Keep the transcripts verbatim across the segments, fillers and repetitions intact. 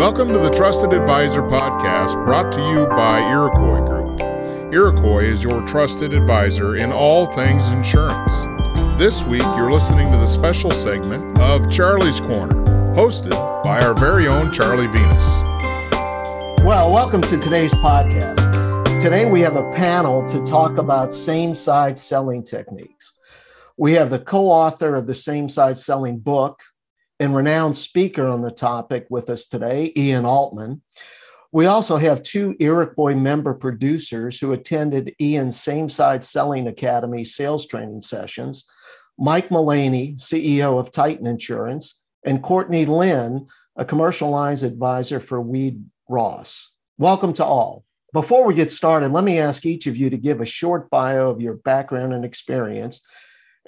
Welcome to the Trusted Advisor Podcast, brought to you by Iroquois Group. Iroquois is your trusted advisor in all things insurance. This week, you're listening to the special segment of Charlie's Corner, hosted by our very own Charlie Venus. Well, welcome to today's podcast. Today, we have a panel to talk about same-side selling techniques. We have the co-author of the same-side selling book and renowned speaker on the topic with us today, Ian Altman. We also have two Iroquois member producers who attended Ian's Same Side Selling Academy sales training sessions, Mike Mullaney, C E O of Titan Insurance, and Courtney Lynn, a commercial lines advisor for Weed Ross. Welcome to all. Before we get started, let me ask each of you to give a short bio of your background and experience.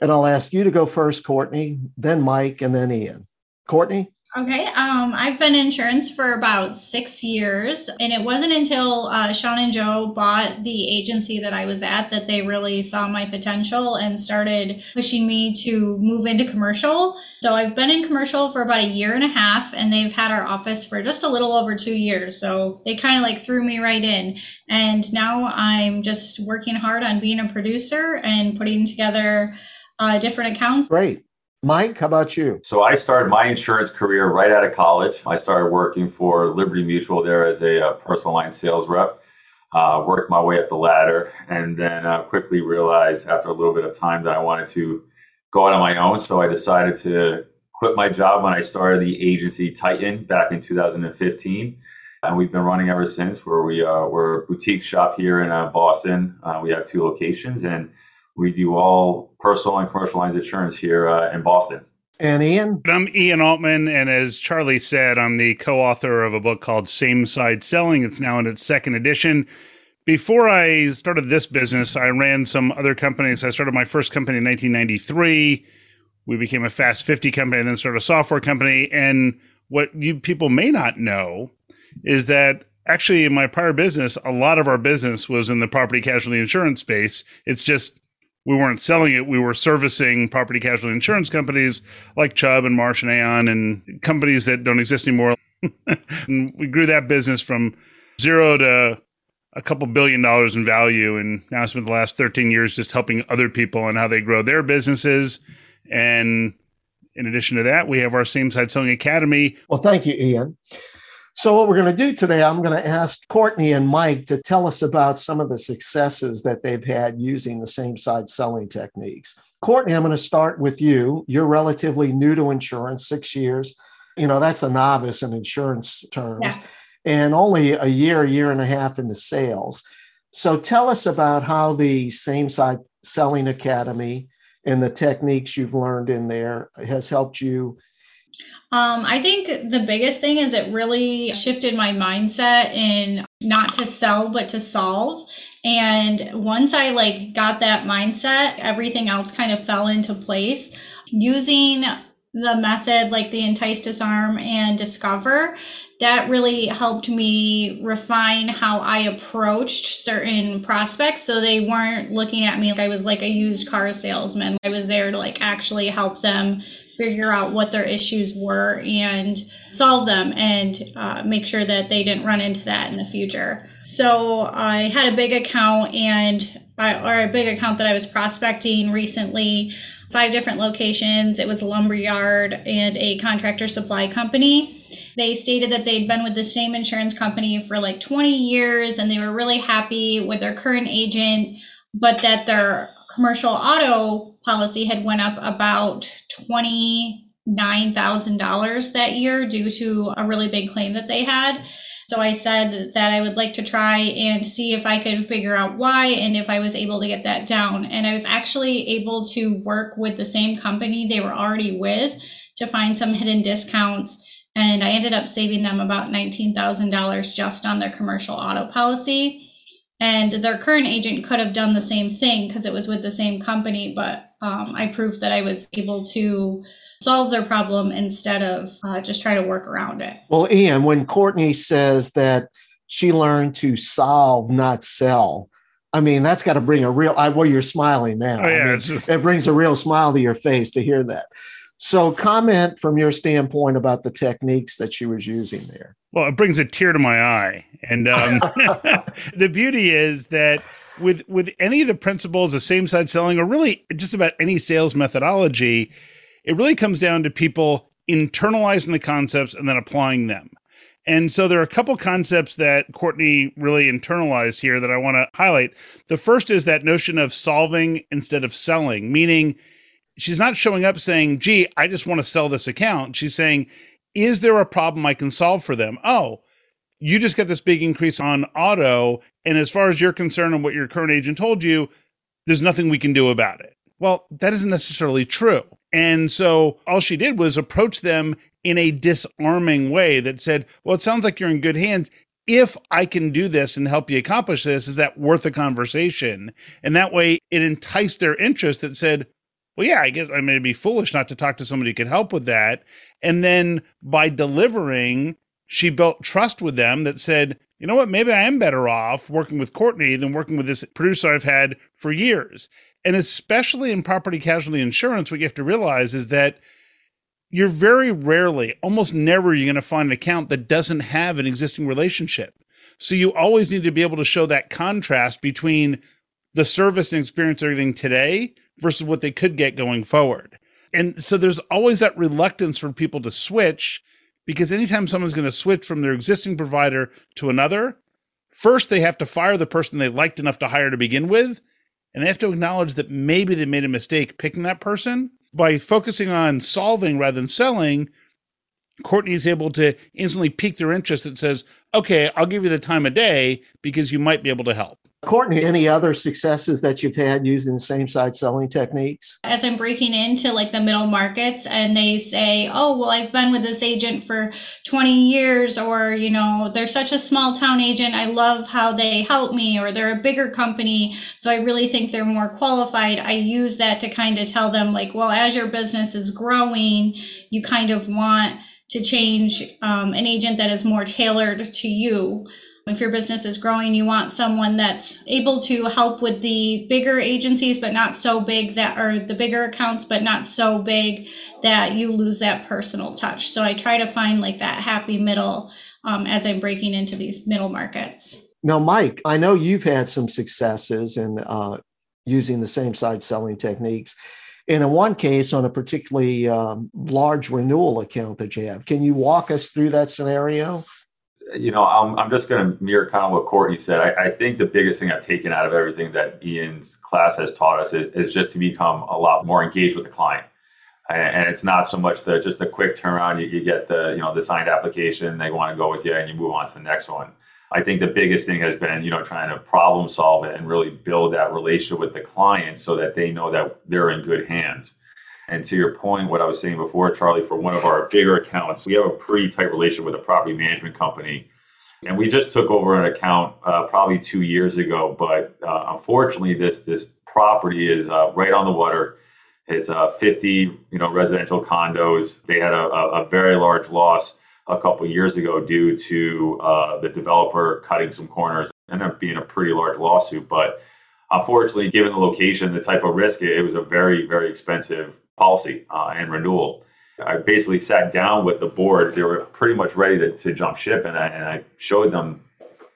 And I'll ask you to go first, Courtney, then Mike, and then Ian. Courtney? Okay. Um, I've been in insurance for about six years, and it wasn't until uh, Sean and Joe bought the agency that I was at that they really saw my potential and started pushing me to move into commercial. So I've been in commercial for about a year and a half, and they've had our office for just a little over two years. So they kind of like threw me right in. And now I'm just working hard on being a producer and putting together Uh, different accounts. Great. Mike, how about you? So I started my insurance career right out of college. I started working for Liberty Mutual there as a, a personal line sales rep, uh, worked my way up the ladder, and then uh, quickly realized after a little bit of time that I wanted to go out on my own. So I decided to quit my job when I started the agency Titan back in two thousand fifteen. And we've been running ever since, where we, uh, we're a boutique shop here in uh, Boston. Uh, we have two locations, and we do all personal and commercial lines insurance here uh, in Boston. And Ian? I'm Ian Altman, and as Charlie said, I'm the co-author of a book called Same Side Selling. It's now in its second edition. Before I started this business, I ran some other companies. I started my first company in nineteen ninety-three. We became a Fast fifty company and then started a software company. And what you people may not know is that actually in my prior business, a lot of our business was in the property casualty insurance space. It's just we weren't selling it. We were servicing property casualty insurance companies like Chubb and Marsh and Aon and companies that don't exist anymore. And we grew that business from zero to a couple billion dollars in value. And now I spent the last thirteen years just helping other people and how they grow their businesses. And in addition to that, we have our Same Side Selling Academy. Well, thank you, Ian. So what we're going to do today, I'm going to ask Courtney and Mike to tell us about some of the successes that they've had using the same side selling techniques. Courtney, I'm going to start with you. You're relatively new to insurance, six years. You know, that's a novice in insurance terms, yeah. And only a year, year and a half into sales. So tell us about how the Same Side Selling Academy and the techniques you've learned in there has helped you. Um, I think the biggest thing is it really shifted my mindset in not to sell, but to solve. And once I like got that mindset, everything else kind of fell into place. Using the method like the entice, disarm, and discover, that really helped me refine how I approached certain prospects. So they weren't looking at me like I was like a used car salesman. I was there to like actually help them figure out what their issues were and solve them and uh, make sure that they didn't run into that in the future. So I had a big account and I, or a big account that I was prospecting recently, five different locations. It was a lumber yard and a contractor supply company. They stated that they'd been with the same insurance company for like twenty years and they were really happy with their current agent, but that their commercial auto policy had went up about twenty-nine thousand dollars that year due to a really big claim that they had. So I said that I would like to try and see if I could figure out why and if I was able to get that down. And I was actually able to work with the same company they were already with to find some hidden discounts. And I ended up saving them about nineteen thousand dollars just on their commercial auto policy. And their current agent could have done the same thing because it was with the same company, but um, I proved that I was able to solve their problem instead of uh, just try to work around it. Well, Ian, when Courtney says that she learned to solve, not sell, I mean, that's got to bring a real, I, well, you're smiling now. Oh, yeah, I mean, it brings a real smile to your face to hear that. So comment from your standpoint about the techniques that she was using there. Well, it brings a tear to my eye. And um, the beauty is that with with any of the principles of same side selling, or really just about any sales methodology, it really comes down to people internalizing the concepts and then applying them. And so there are a couple concepts that Courtney really internalized here that I want to highlight. The first is that notion of solving instead of selling, meaning she's not showing up saying, gee, I just want to sell this account. She's saying, is there a problem I can solve for them? Oh, you just got this big increase on auto, and as far as you're concerned and what your current agent told you, there's nothing we can do about it. Well, that isn't necessarily true. And so all she did was approach them in a disarming way that said, well, it sounds like you're in good hands. If I can do this and help you accomplish this, is that worth a conversation? And that way it enticed their interest that said, well, yeah, I guess I may be foolish not to talk to somebody who could help with that. And then by delivering, she built trust with them that said, you know what, maybe I am better off working with Courtney than working with this producer I've had for years. And especially in property casualty insurance, what you have to realize is that you're very rarely, almost never, you're going to find an account that doesn't have an existing relationship. So you always need to be able to show that contrast between the service and experience they're getting today versus what they could get going forward. And so there's always that reluctance for people to switch, because anytime someone's going to switch from their existing provider to another, first they have to fire the person they liked enough to hire to begin with. And they have to acknowledge that maybe they made a mistake picking that person. By focusing on solving rather than selling, Courtney is able to instantly pique their interest that says, okay, I'll give you the time of day because you might be able to help. Courtney, any other successes that you've had using the same side selling techniques? As I'm breaking into like the middle markets and they say, oh, well, I've been with this agent for twenty years, or, you know, they're such a small town agent. I love how they help me, or they're a bigger company, so I really think they're more qualified. I use that to kind of tell them like, well, as your business is growing, you kind of want to change um, an agent that is more tailored to you. If your business is growing, you want someone that's able to help with the bigger agencies, but not so big that, or the bigger accounts, but not so big that you lose that personal touch. So I try to find like that happy middle um, as I'm breaking into these middle markets. Now, Mike, I know you've had some successes in uh, using the same side selling techniques. And in one case, on a particularly um, large renewal account that you have, can you walk us through that scenario? You know, I'm, I'm just going to mirror kind of what Courtney said. I, I think the biggest thing I've taken out of everything that Ian's class has taught us is, is just to become a lot more engaged with the client. And, and it's not so much the just the quick turnaround. You, you get the, you know, the signed application, they want to go with you, and you move on to the next one. I think the biggest thing has been, you know, trying to problem solve it and really build that relationship with the client so that they know that they're in good hands. And to your point, what I was saying before, Charlie, for one of our bigger accounts, we have a pretty tight relationship with a property management company. And we just took over an account uh, probably two years ago. But uh, unfortunately, this this property is uh, right on the water. It's uh, fifty you know, residential condos. They had a, a very large loss a couple of years ago due to uh, the developer cutting some corners. Ended up being a pretty large lawsuit. But unfortunately, given the location, the type of risk, it, it was a very, very expensive policy uh, and renewal. I basically sat down with the board. They were pretty much ready to, to jump ship. And I, and I showed them,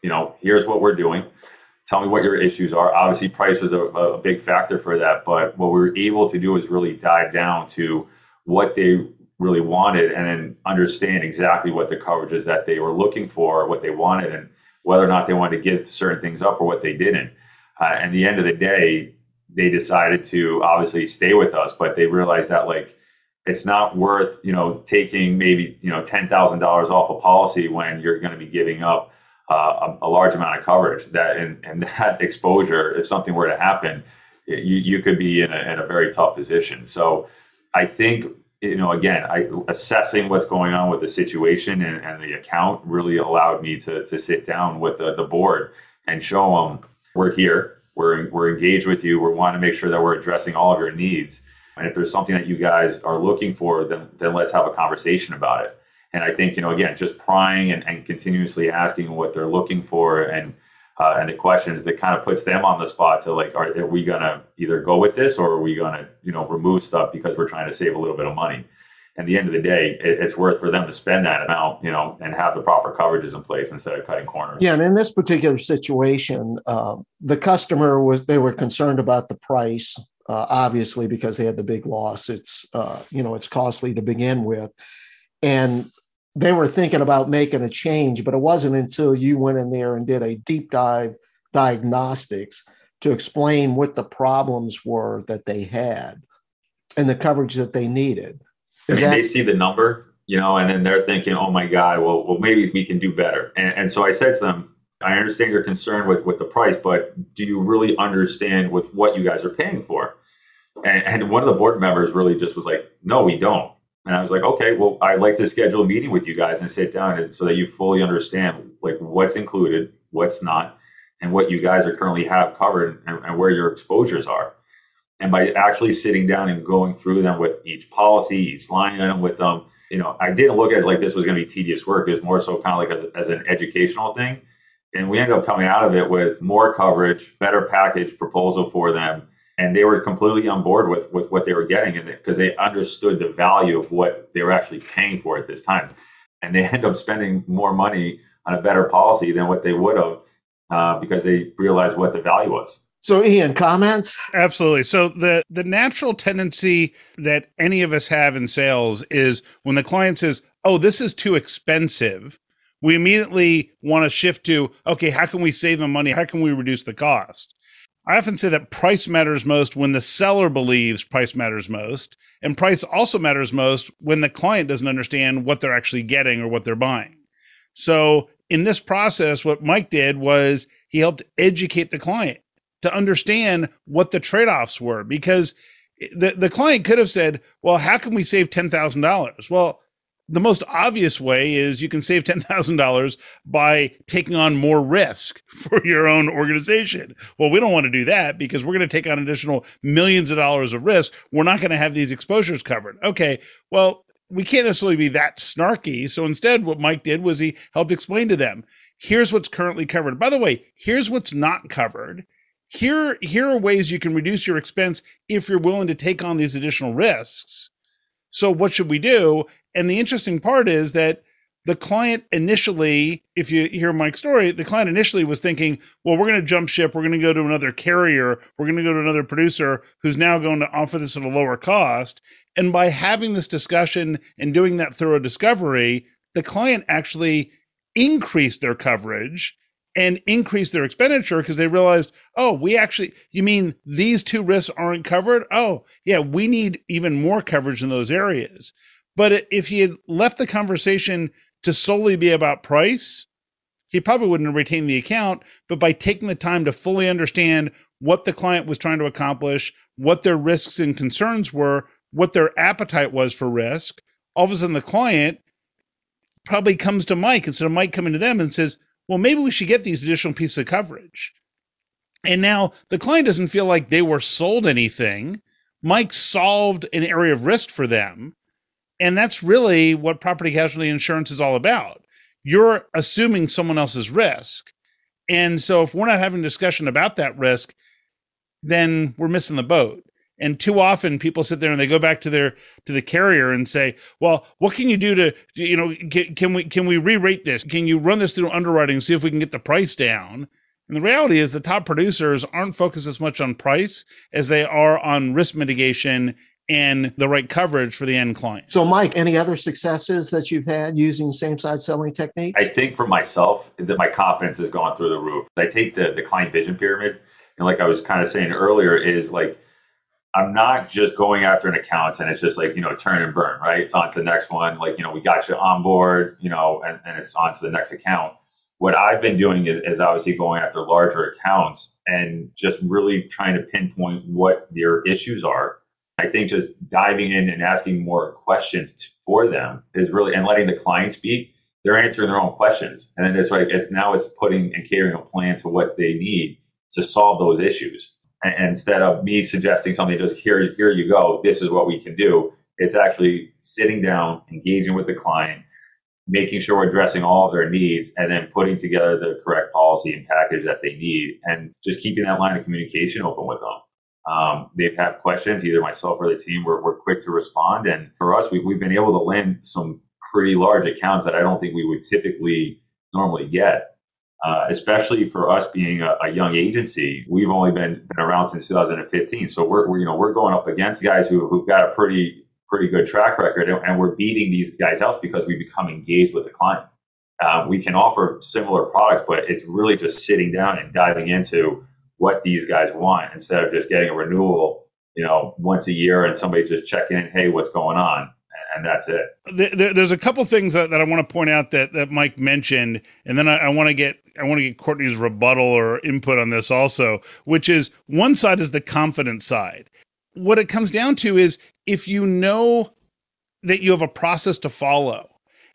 you know, here's what we're doing. Tell me what your issues are. Obviously, price was a, a big factor for that. But what we were able to do is really dive down to what they really wanted and then understand exactly what the coverages that they were looking for, what they wanted, and whether or not they wanted to give certain things up or what they didn't. Uh, at the end of the day, they decided to obviously stay with us, but they realized that like, it's not worth, you know, taking maybe, you know, ten thousand dollars off a policy when you're going to be giving up uh, a, a large amount of coverage that, and, and that exposure, if something were to happen, you, you could be in a, in a very tough position. So I think, you know, again, I, assessing what's going on with the situation and, and the account really allowed me to, to sit down with the, the board and show them, we're here. We're, we're engaged with you. We want to make sure that we're addressing all of your needs. And if there's something that you guys are looking for, then, then let's have a conversation about it. And I think, you know, again, just prying and, and continuously asking what they're looking for and Uh, and the questions that kind of puts them on the spot to like, are, are we going to either go with this, or are we going to, you know, remove stuff because we're trying to save a little bit of money? And at the end of the day, it, it's worth for them to spend that amount, you know, and have the proper coverages in place instead of cutting corners. Yeah. And in this particular situation, uh, the customer was, they were concerned about the price, uh, obviously, because they had the big loss. It's, uh, you know, it's costly to begin with. And they were thinking about making a change, but it wasn't until you went in there and did a deep dive diagnostics to explain what the problems were that they had and the coverage that they needed. I mean, that- they see the number, you know, and then they're thinking, oh my God, well, well maybe we can do better. And, and so I said to them, I understand your concern with, with the price, but do you really understand with what you guys are paying for? And, and one of the board members really just was like, no, we don't. And I was like, okay, well, I'd like to schedule a meeting with you guys and sit down and so that you fully understand like what's included, what's not, and what you guys are currently have covered and, and where your exposures are. And by actually sitting down and going through them with each policy, each line item with them, you know, I didn't look at it like this was going to be tedious work. It was more so kind of like a, as an educational thing. And we ended up coming out of it with more coverage, better package proposal for them. And they were completely on board with, with what they were getting in it because they understood the value of what they were actually paying for at this time. And they end up spending more money on a better policy than what they would have uh, because they realized what the value was. So Ian, comments? Absolutely. So the, the natural tendency that any of us have in sales is when the client says, oh, this is too expensive, we immediately want to shift to, okay, how can we save them money? How can we reduce the cost? I often say that price matters most when the seller believes price matters most, and price also matters most when the client doesn't understand what they're actually getting or what they're buying. So in this process, what Mike did was he helped educate the client to understand what the trade-offs were, because the, the client could have said, well, how can we save ten thousand dollars? Well, the most obvious way is you can save ten thousand dollars by taking on more risk for your own organization. Well, we don't want to do that because we're going to take on additional millions of dollars of risk. We're not going to have these exposures covered. Okay, well, we can't necessarily be that snarky. So instead, what Mike did was he helped explain to them, here's what's currently covered. By the way, here's what's not covered. Here, here are ways you can reduce your expense if you're willing to take on these additional risks. So what should we do? And the interesting part is that the client initially, if you hear Mike's story, the client initially was thinking, well, we're going to jump ship. We're going to go to another carrier. We're going to go to another producer who's now going to offer this at a lower cost. And by having this discussion and doing that thorough discovery, the client actually increased their coverage and increased their expenditure because they realized, oh, we actually, you mean these two risks aren't covered? Oh, yeah, we need even more coverage in those areas. But if he had left the conversation to solely be about price, he probably wouldn't retain the account. But by taking the time to fully understand what the client was trying to accomplish, what their risks and concerns were, what their appetite was for risk, all of a sudden the client probably comes to Mike instead of Mike coming to them and says, well, maybe we should get these additional pieces of coverage. And now the client doesn't feel like they were sold anything. Mike solved an area of risk for them. And that's really what property casualty insurance is all about. You're assuming someone else's risk. And so if we're not having a discussion about that risk, then we're missing the boat. And too often people sit there and they go back to their to the carrier and say, well, what can you do to, you know, can, can we can we re-rate this? Can you run this through underwriting and see if we can get the price down? And the reality is the top producers aren't focused as much on price as they are on risk mitigation and the right coverage for the end client. So Mike, any other successes that you've had using same side selling techniques? I think for myself, that my confidence has gone through the roof. I take the, the client vision pyramid. And like I was kind of saying earlier is like, I'm not just going after an account and it's just like, you know, turn and burn, right? It's on to the next one. Like, you know, we got you on board, you know, and, and it's on to the next account. What I've been doing is, is obviously going after larger accounts and just really trying to pinpoint what their issues are. I think just diving in and asking more questions t- for them is really, and letting the client speak, they're answering their own questions. And then it's like, it's now it's putting and catering a plan to what they need to solve those issues. Instead of me suggesting something, just here, here you go, this is what we can do. It's actually sitting down, engaging with the client, making sure we're addressing all of their needs, and then putting together the correct policy and package that they need, and just keeping that line of communication open with them. Um, they've had questions, either myself or the team, we're, we're quick to respond. And for us, we've, we've been able to land some pretty large accounts that I don't think we would typically normally get. Uh, especially for us being a, a young agency, we've only been, been around since two thousand fifteen. So we're, we're you know we're going up against guys who, who've got a pretty pretty good track record, and, and we're beating these guys out because we become engaged with the client. Uh, we can offer similar products, but it's really just sitting down and diving into what these guys want instead of just getting a renewal, you know, once a year and somebody just checking in, hey, what's going on? And that's it. There, there's a couple things that, that I want to point out that, that Mike mentioned, and then I, I want to get I want to get Courtney's rebuttal or input on this also, which is one side is the confidence side. What it comes down to is if you know that you have a process to follow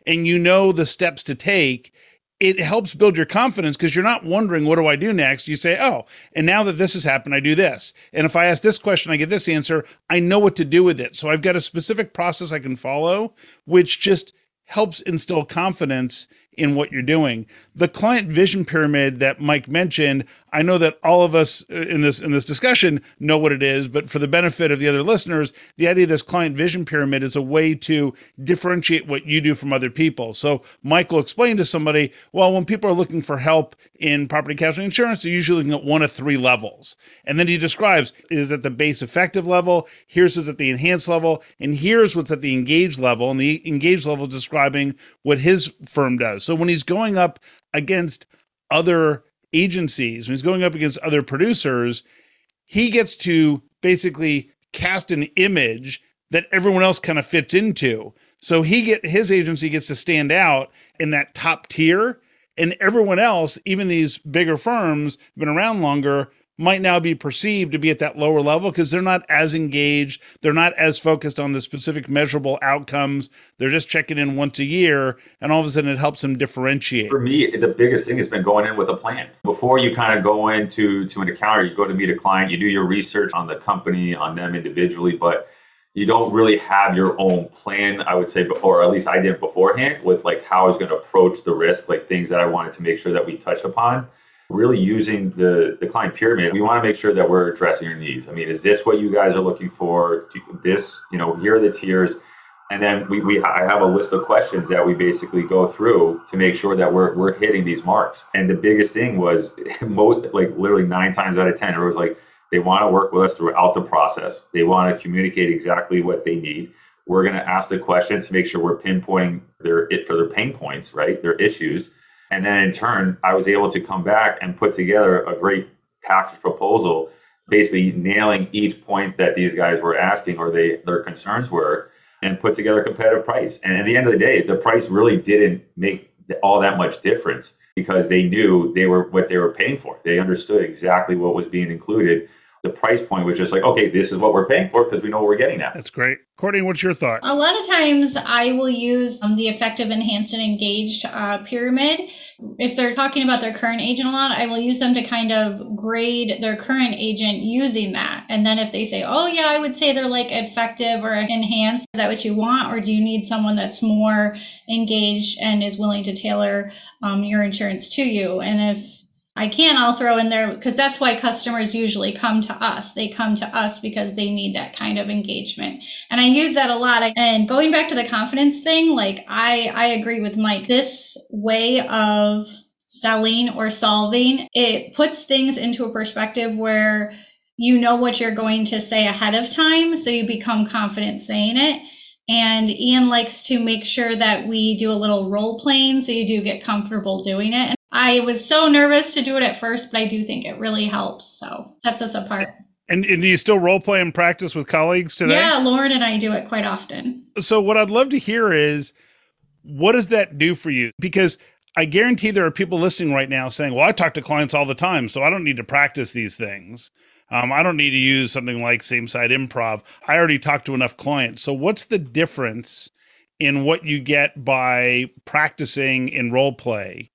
and you know the steps to take, it helps build your confidence because you're not wondering, what do I do next? You say, oh, and now that this has happened, I do this. And if I ask this question, I get this answer. I know what to do with it. So I've got a specific process I can follow, which just helps instill confidence in what you're doing. The client vision pyramid that Mike mentioned, I know that all of us in this in this discussion know what it is, but for the benefit of the other listeners, the idea of this client vision pyramid is a way to differentiate what you do from other people. So Mike will explain to somebody, well, when people are looking for help in property casualty insurance, they're usually looking at one of three levels. And then he describes, it is at the base effective level, here's what's at the enhanced level, and here's what's at the engaged level. And the engaged level is describing what his firm does. So when he's going up against other agencies, when he's going up against other producers, he gets to basically cast an image that everyone else kind of fits into. So he get his agency gets to stand out in that top tier, and everyone else, even these bigger firms have been around longer, might now be perceived to be at that lower level because they're not as engaged. They're not as focused on the specific measurable outcomes. They're just checking in once a year, and all of a sudden it helps them differentiate. For me, the biggest thing has been going in with a plan. Before you kind of go into to an account or you go to meet a client, you do your research on the company, on them individually, but you don't really have your own plan, I would say, or at least I didn't beforehand, with like how I was going to approach the risk, like things that I wanted to make sure that we touched upon. Really using the, the client pyramid, we want to make sure that we're addressing your needs. I mean, is this what you guys are looking for? This, you know, here are the tiers. And then we, we I have a list of questions that we basically go through to make sure that we're we're hitting these marks. And the biggest thing was, most, like literally nine times out of ten, it was like, they want to work with us throughout the process. They want to communicate exactly what they need. We're going to ask the questions to make sure we're pinpointing their, their pain points, right? Their issues. And then in turn, I was able to come back and put together a great package proposal, basically nailing each point that these guys were asking or they their concerns were, and put together a competitive price. And at the end of the day, the price really didn't make all that much difference because they knew they were what they were paying for. They understood exactly what was being included. The price point was just like, okay, this is what we're paying for because we know what we're getting at. That's great. Courtney, what's your thought? A lot of times I will use um, the effective, enhanced, and engaged uh, pyramid. If they're talking about their current agent a lot, I will use them to kind of grade their current agent using that. And then if they say, oh yeah, I would say they're like effective or enhanced, is that what you want? Or do you need someone that's more engaged and is willing to tailor um, your insurance to you? And if I can, I'll throw in there, because that's why customers usually come to us. They come to us because they need that kind of engagement. And I use that a lot. And going back to the confidence thing, like I, I agree with Mike, this way of selling or solving, it puts things into a perspective where you know what you're going to say ahead of time. So you become confident saying it. And Ian likes to make sure that we do a little role playing. So you do get comfortable doing it. And I was so nervous to do it at first, but I do think it really helps. So sets us apart. And, and do you still role play and practice with colleagues today? Yeah, Lauren and I do it quite often. So what I'd love to hear is, what does that do for you? Because I guarantee there are people listening right now saying, well, I talk to clients all the time, so I don't need to practice these things. Um, I don't need to use something like Same Side Improv. I already talked to enough clients. So what's the difference in what you get by practicing in role play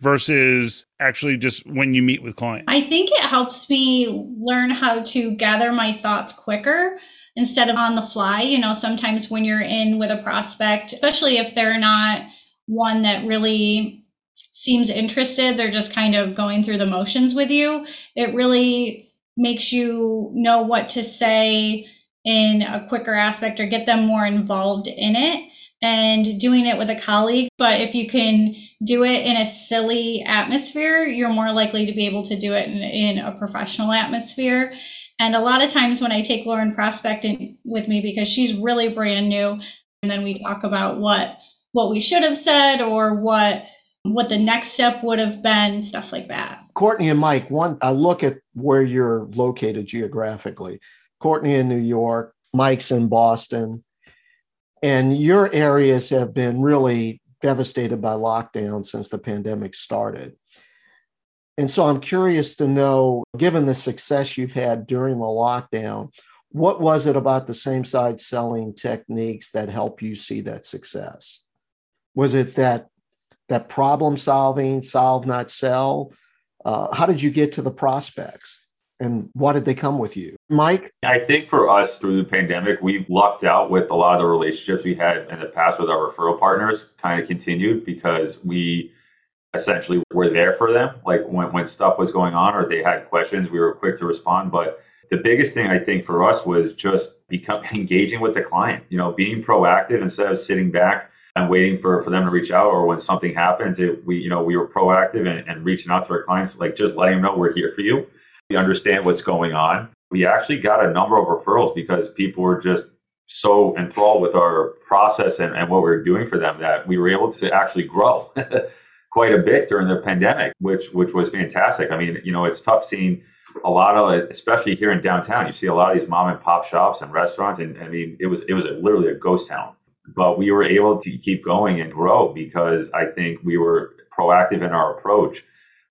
versus actually just when you meet with clients? I think it helps me learn how to gather my thoughts quicker instead of on the fly. You know, sometimes when you're in with a prospect, especially if they're not one that really seems interested, they're just kind of going through the motions with you, it really makes you know what to say in a quicker aspect or get them more involved in it. And doing it with a colleague, but if you can do it in a silly atmosphere, you're more likely to be able to do it in, in a professional atmosphere. And a lot of times when I take Lauren prospecting with me, because she's really brand new, and then we talk about what what we should have said or what what the next step would have been, stuff like that. Courtney and Mike, one a look at where you're located geographically. Courtney in New York, Mike's in Boston. And your areas have been really devastated by lockdown since the pandemic started. And so I'm curious to know, given the success you've had during the lockdown, what was it about the same side selling techniques that helped you see that success? Was it that that problem solving, solve, not sell? Uh, how did you get to the prospects? And why did they come with you? Mike? I think for us through the pandemic, we've lucked out with a lot of the relationships we had in the past with our referral partners kind of continued because we essentially were there for them. Like when, when stuff was going on or they had questions, we were quick to respond. But the biggest thing I think for us was just become engaging with the client, you know, being proactive instead of sitting back and waiting for, for them to reach out. Or when something happens, it, we, you know, we were proactive and, and reaching out to our clients, like just letting them know we're here for you. We understand what's going on. We actually got a number of referrals because people were just so enthralled with our process and, and what we were doing for them that we were able to actually grow quite a bit during the pandemic, which which was fantastic. I mean, you know, it's tough seeing a lot of it, especially here in downtown. You see a lot of these mom and pop shops and restaurants. And I mean, it was it was a, literally a ghost town. But we were able to keep going and grow because I think we were proactive in our approach,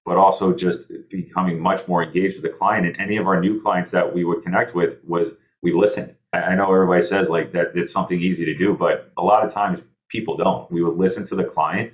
but also just becoming much more engaged with the client. And any of our new clients that we would connect with was we listened. I know everybody says like that it's something easy to do, but a lot of times people don't. We would listen to the client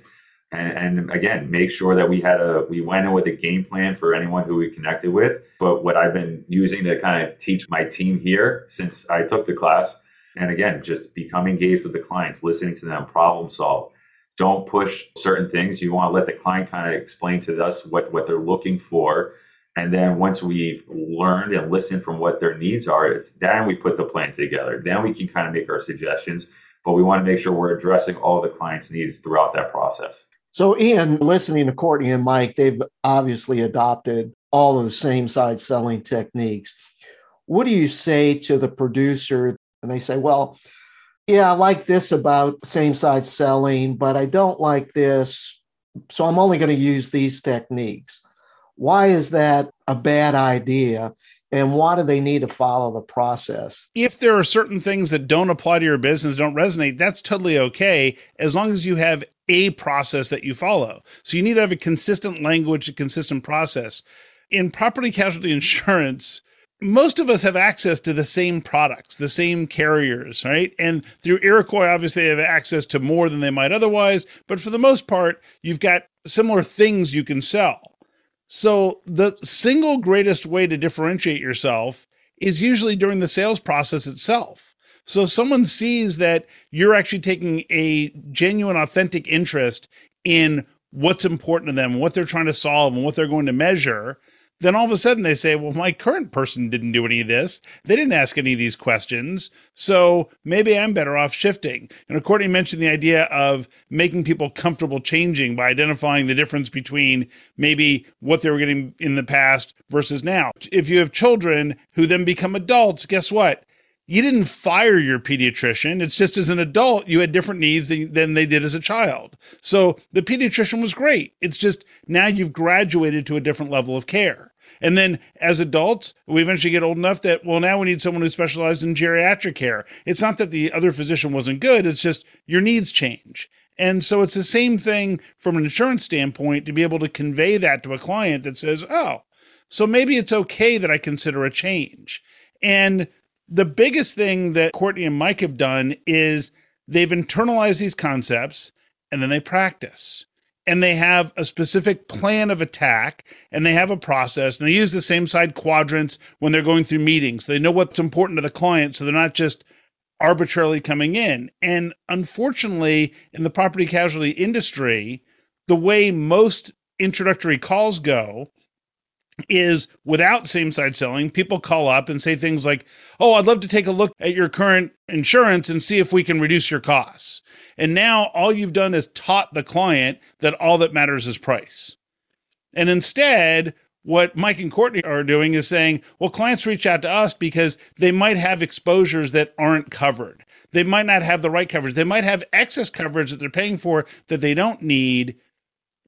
and, and again, make sure that we had a, we went in with a game plan for anyone who we connected with. But what I've been using to kind of teach my team here since I took the class, and again, just become engaged with the clients, listening to them, problem solve. Don't push certain things. You want to let the client kind of explain to us what, what they're looking for. And then once we've learned and listened from what their needs are, it's then we put the plan together. Then we can kind of make our suggestions, but we want to make sure we're addressing all the client's needs throughout that process. So Ian, listening to Courtney and Mike, they've obviously adopted all of the same side selling techniques. What do you say to the producer? And they say, well, yeah, I like this about same side selling, but I don't like this. So I'm only going to use these techniques. Why is that a bad idea? And why do they need to follow the process? If there are certain things that don't apply to your business, don't resonate, that's totally okay, as long as you have a process that you follow. So you need to have a consistent language, a consistent process. In property casualty insurance, most of us have access to the same products, the same carriers, right? And through Iroquois, obviously, they have access to more than they might otherwise. But for the most part, you've got similar things you can sell. So the single greatest way to differentiate yourself is usually during the sales process itself. So someone sees that you're actually taking a genuine, authentic interest in what's important to them, what they're trying to solve, and what they're going to measure. Then all of a sudden they say, well, my current person didn't do any of this. They didn't ask any of these questions. So maybe I'm better off shifting. And Courtney mentioned the idea of making people comfortable changing by identifying the difference between maybe what they were getting in the past versus now. If you have children who then become adults, guess what? You didn't fire your pediatrician. It's just as an adult, you had different needs than, than they did as a child. So the pediatrician was great. It's just now you've graduated to a different level of care. And then as adults, we eventually get old enough that, well, now we need someone who specialized in geriatric care. It's not that the other physician wasn't good. It's just your needs change. And so it's the same thing from an insurance standpoint to be able to convey that to a client that says, oh, so maybe it's okay that I consider a change. And the biggest thing that Courtney and Mike have done is they've internalized these concepts and then they practice and they have a specific plan of attack and they have a process and they use the same side quadrants when they're going through meetings. They know what's important to the client. So they're not just arbitrarily coming in. And unfortunately, in the property casualty industry, the way most introductory calls go is without same-side selling. People call up and say things like, oh, I'd love to take a look at your current insurance and see if we can reduce your costs. And now all you've done is taught the client that all that matters is price. And instead, what Mike and Courtney are doing is saying, well, clients reach out to us because they might have exposures that aren't covered. They might not have the right coverage. They might have excess coverage that they're paying for that they don't need.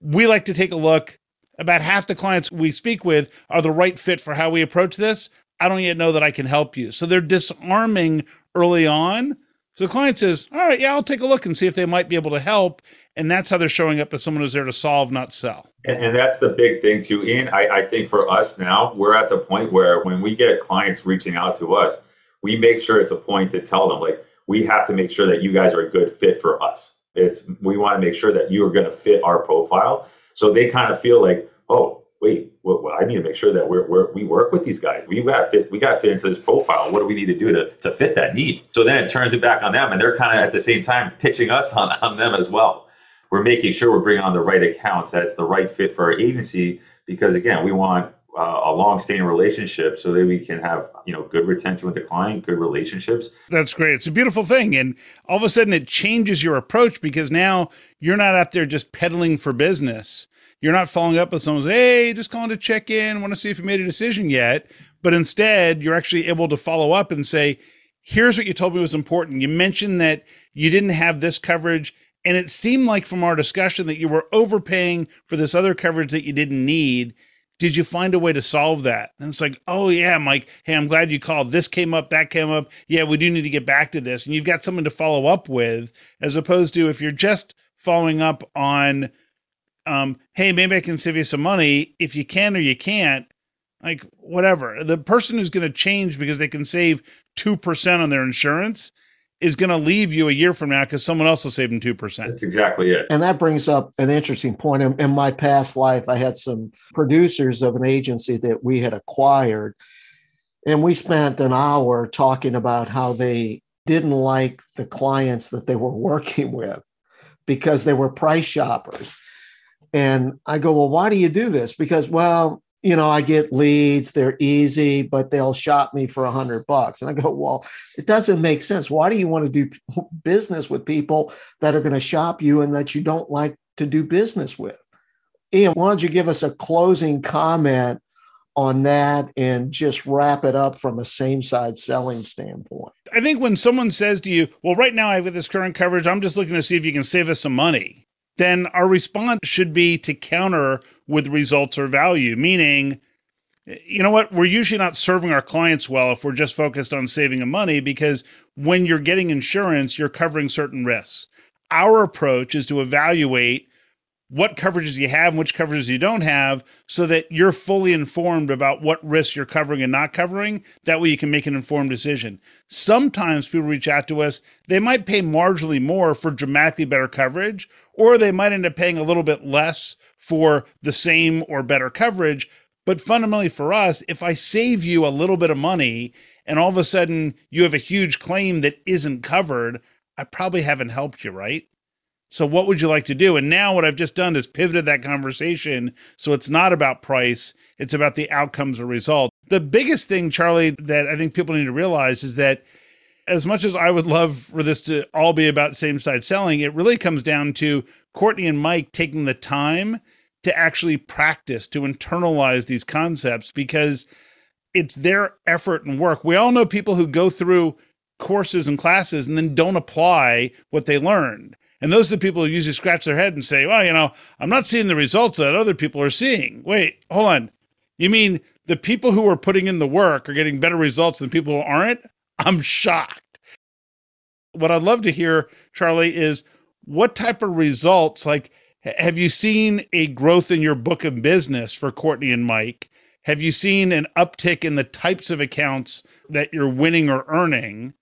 We like to take a look. About half the clients we speak with are the right fit for how we approach this. I don't yet know that I can help you. So they're disarming early on. So the client says, all right, yeah, I'll take a look and see if they might be able to help. And that's how they're showing up as someone who's there to solve, not sell. And, and that's the big thing too, Ian. I, I think for us now, we're at the point where when we get clients reaching out to us, we make sure it's a point to tell them, like, we have to make sure that you guys are a good fit for us. It's, we want to make sure that you are going to fit our profile. So they kind of feel like, oh, wait, well, I need to make sure that we're, we're, we work with these guys. We got to fit, we got to fit into this profile. What do we need to do to, to fit that need? So then it turns it back on them, and they're kind of at the same time pitching us on, on them as well. We're making sure we're bringing on the right accounts, that's the right fit for our agency, because again, we want uh, a long-standing relationship so that we can have, you know, good retention with the client, good relationships. That's great. It's a beautiful thing. And all of a sudden it changes your approach, because now you're not out there just peddling for business. You're not following up with someone, hey, just calling to check in, want to see if you made a decision yet. But instead, you're actually able to follow up and say, here's what you told me was important. You mentioned that you didn't have this coverage, and it seemed like from our discussion that you were overpaying for this other coverage that you didn't need. Did you find a way to solve that? And it's like, oh yeah, Mike, hey, I'm glad you called. This came up, that came up. Yeah, we do need to get back to this. And you've got someone to follow up with, as opposed to if you're just following up on, um, hey, maybe I can save you some money if you can or you can't, like whatever. The person who's going to change because they can save two percent on their insurance is going to leave you a year from now because someone else will save them two percent. That's exactly it. And that brings up an interesting point. In, in my past life, I had some producers of an agency that we had acquired, and we spent an hour talking about how they didn't like the clients that they were working with because they were price shoppers. And I go, well, why do you do this? Because, well, you know, I get leads, they're easy, but they'll shop me for a hundred bucks. And I go, well, it doesn't make sense. Why do you want to do business with people that are going to shop you and that you don't like to do business with? Ian, why don't you give us a closing comment on that and just wrap it up from a same side selling standpoint? I think when someone says to you, well, right now I have this current coverage, I'm just looking to see if you can save us some money, then our response should be to counter with results or value, meaning, you know what, we're usually not serving our clients well if we're just focused on saving them money, because when you're getting insurance, you're covering certain risks. Our approach is to evaluate what coverages you have and which coverages you don't have so that you're fully informed about what risks you're covering and not covering. That way you can make an informed decision. Sometimes people reach out to us, they might pay marginally more for dramatically better coverage, or they might end up paying a little bit less for the same or better coverage. But fundamentally for us, if I save you a little bit of money and all of a sudden you have a huge claim that isn't covered, I probably haven't helped you, right? So what would you like to do? And now what I've just done is pivoted that conversation. So it's not about price. It's about the outcomes or result. The biggest thing, Charlie, that I think people need to realize is that as much as I would love for this to all be about same side selling, it really comes down to Courtney and Mike taking the time to actually practice, to internalize these concepts, because it's their effort and work. We all know people who go through courses and classes and then don't apply what they learned. And those are the people who usually scratch their head and say, well, you know, I'm not seeing the results that other people are seeing. Wait, hold on. You mean the people who are putting in the work are getting better results than people who aren't? I'm shocked. What I'd love to hear, Charlie, is what type of results, like, have you seen a growth in your book of business for Courtney and Mike? Have you seen an uptick in the types of accounts that you're winning or earning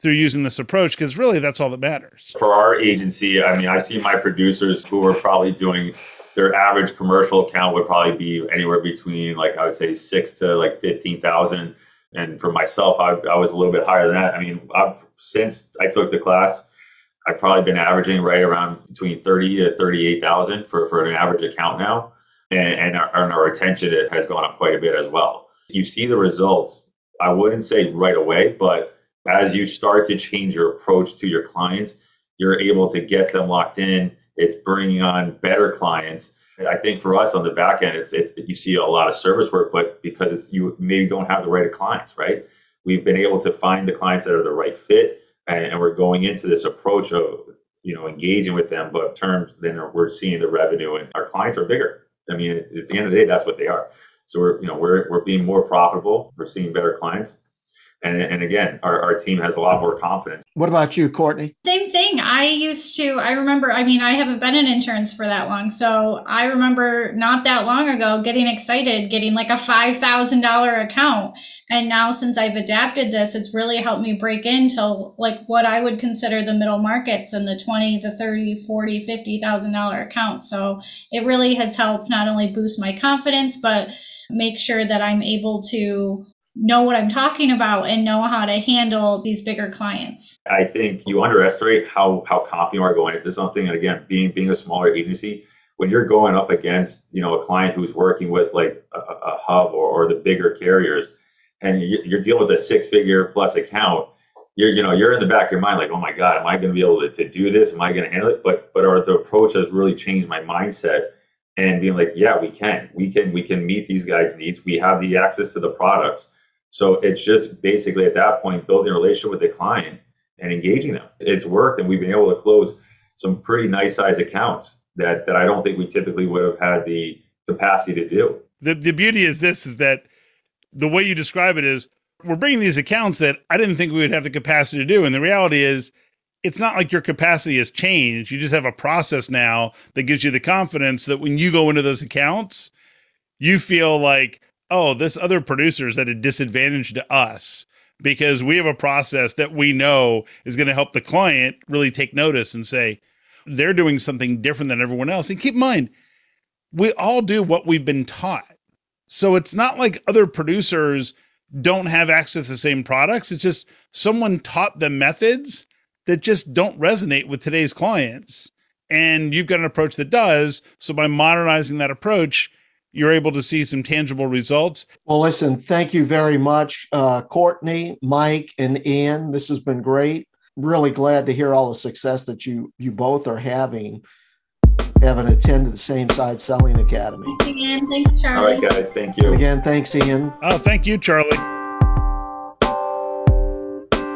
through using this approach? Because really, that's all that matters. For our agency, I mean, I see my producers who are probably doing, their average commercial account would probably be anywhere between, like, I would say six to like fifteen thousand. And for myself, I, I was a little bit higher than that. I mean, I've, since I took the class, I've probably been averaging right around between thirty to thirty-eight thousand for, for an average account now. And, and, our, and our retention has gone up quite a bit as well. You see the results, I wouldn't say right away, but as you start to change your approach to your clients, you're able to get them locked in. It's bringing on better clients. I think for us on the back end, it's, it's you see a lot of service work, but because it's, you maybe don't have the right clients, right? We've been able to find the clients that are the right fit, and, and we're going into this approach of, you know, engaging with them, but in terms then we're seeing the revenue, and our clients are bigger. I mean, at the end of the day, that's what they are. So we're, you know, we're we're being more profitable. We're seeing better clients. And, and again, our, our team has a lot more confidence. What about you, Courtney? Same thing. I used to, I remember, I mean, I haven't been in insurance for that long. So I remember not that long ago getting excited, getting like a five thousand dollars account. And now since I've adapted this, it's really helped me break into like what I would consider the middle markets and the twenty, the thirty, forty, fifty thousand dollars account. So it really has helped not only boost my confidence, but make sure that I'm able to know what I'm talking about and know how to handle these bigger clients. I think you underestimate how how confident you are going into something. And again, being being a smaller agency, when you're going up against, you know, a client who's working with like a, a hub or, or the bigger carriers, and you, you're dealing with a six-figure plus account, you're you know you're in the back of your mind like, oh my God, am I going to be able to, to do this? Am I going to handle it? But but our the approach has really changed my mindset and being like, yeah, we can, we can, we can meet these guys' needs. We have the access to the products. So it's just basically at that point, building a relationship with the client and engaging them. It's worked, and we've been able to close some pretty nice size accounts that, that I don't think we typically would have had the capacity to do. The the beauty is this, is that the way you describe it is we're bringing these accounts that I didn't think we would have the capacity to do. And the reality is it's not like your capacity has changed. You just have a process now that gives you the confidence that when you go into those accounts, you feel like, oh, this other producer is at a disadvantage to us because we have a process that we know is going to help the client really take notice and say, they're doing something different than everyone else. And keep in mind, we all do what we've been taught. So it's not like other producers don't have access to the same products. It's just someone taught them methods that just don't resonate with today's clients. And you've got an approach that does. So by modernizing that approach, you're able to see some tangible results. Well, listen, thank you very much, uh, Courtney, Mike, and Ian. This has been great. Really glad to hear all the success that you you both are having, having attended the Same Side Selling Academy. Thanks again. Thanks, Charlie. All right, guys. Thank you. And again, thanks, Ian. Oh, thank you, Charlie.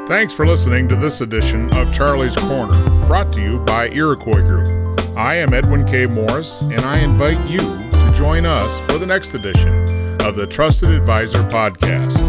Thanks for listening to this edition of Charlie's Corner, brought to you by Iroquois Group. I am Edwin K. Morris, and I invite you join us for the next edition of the Trusted Advisor Podcast.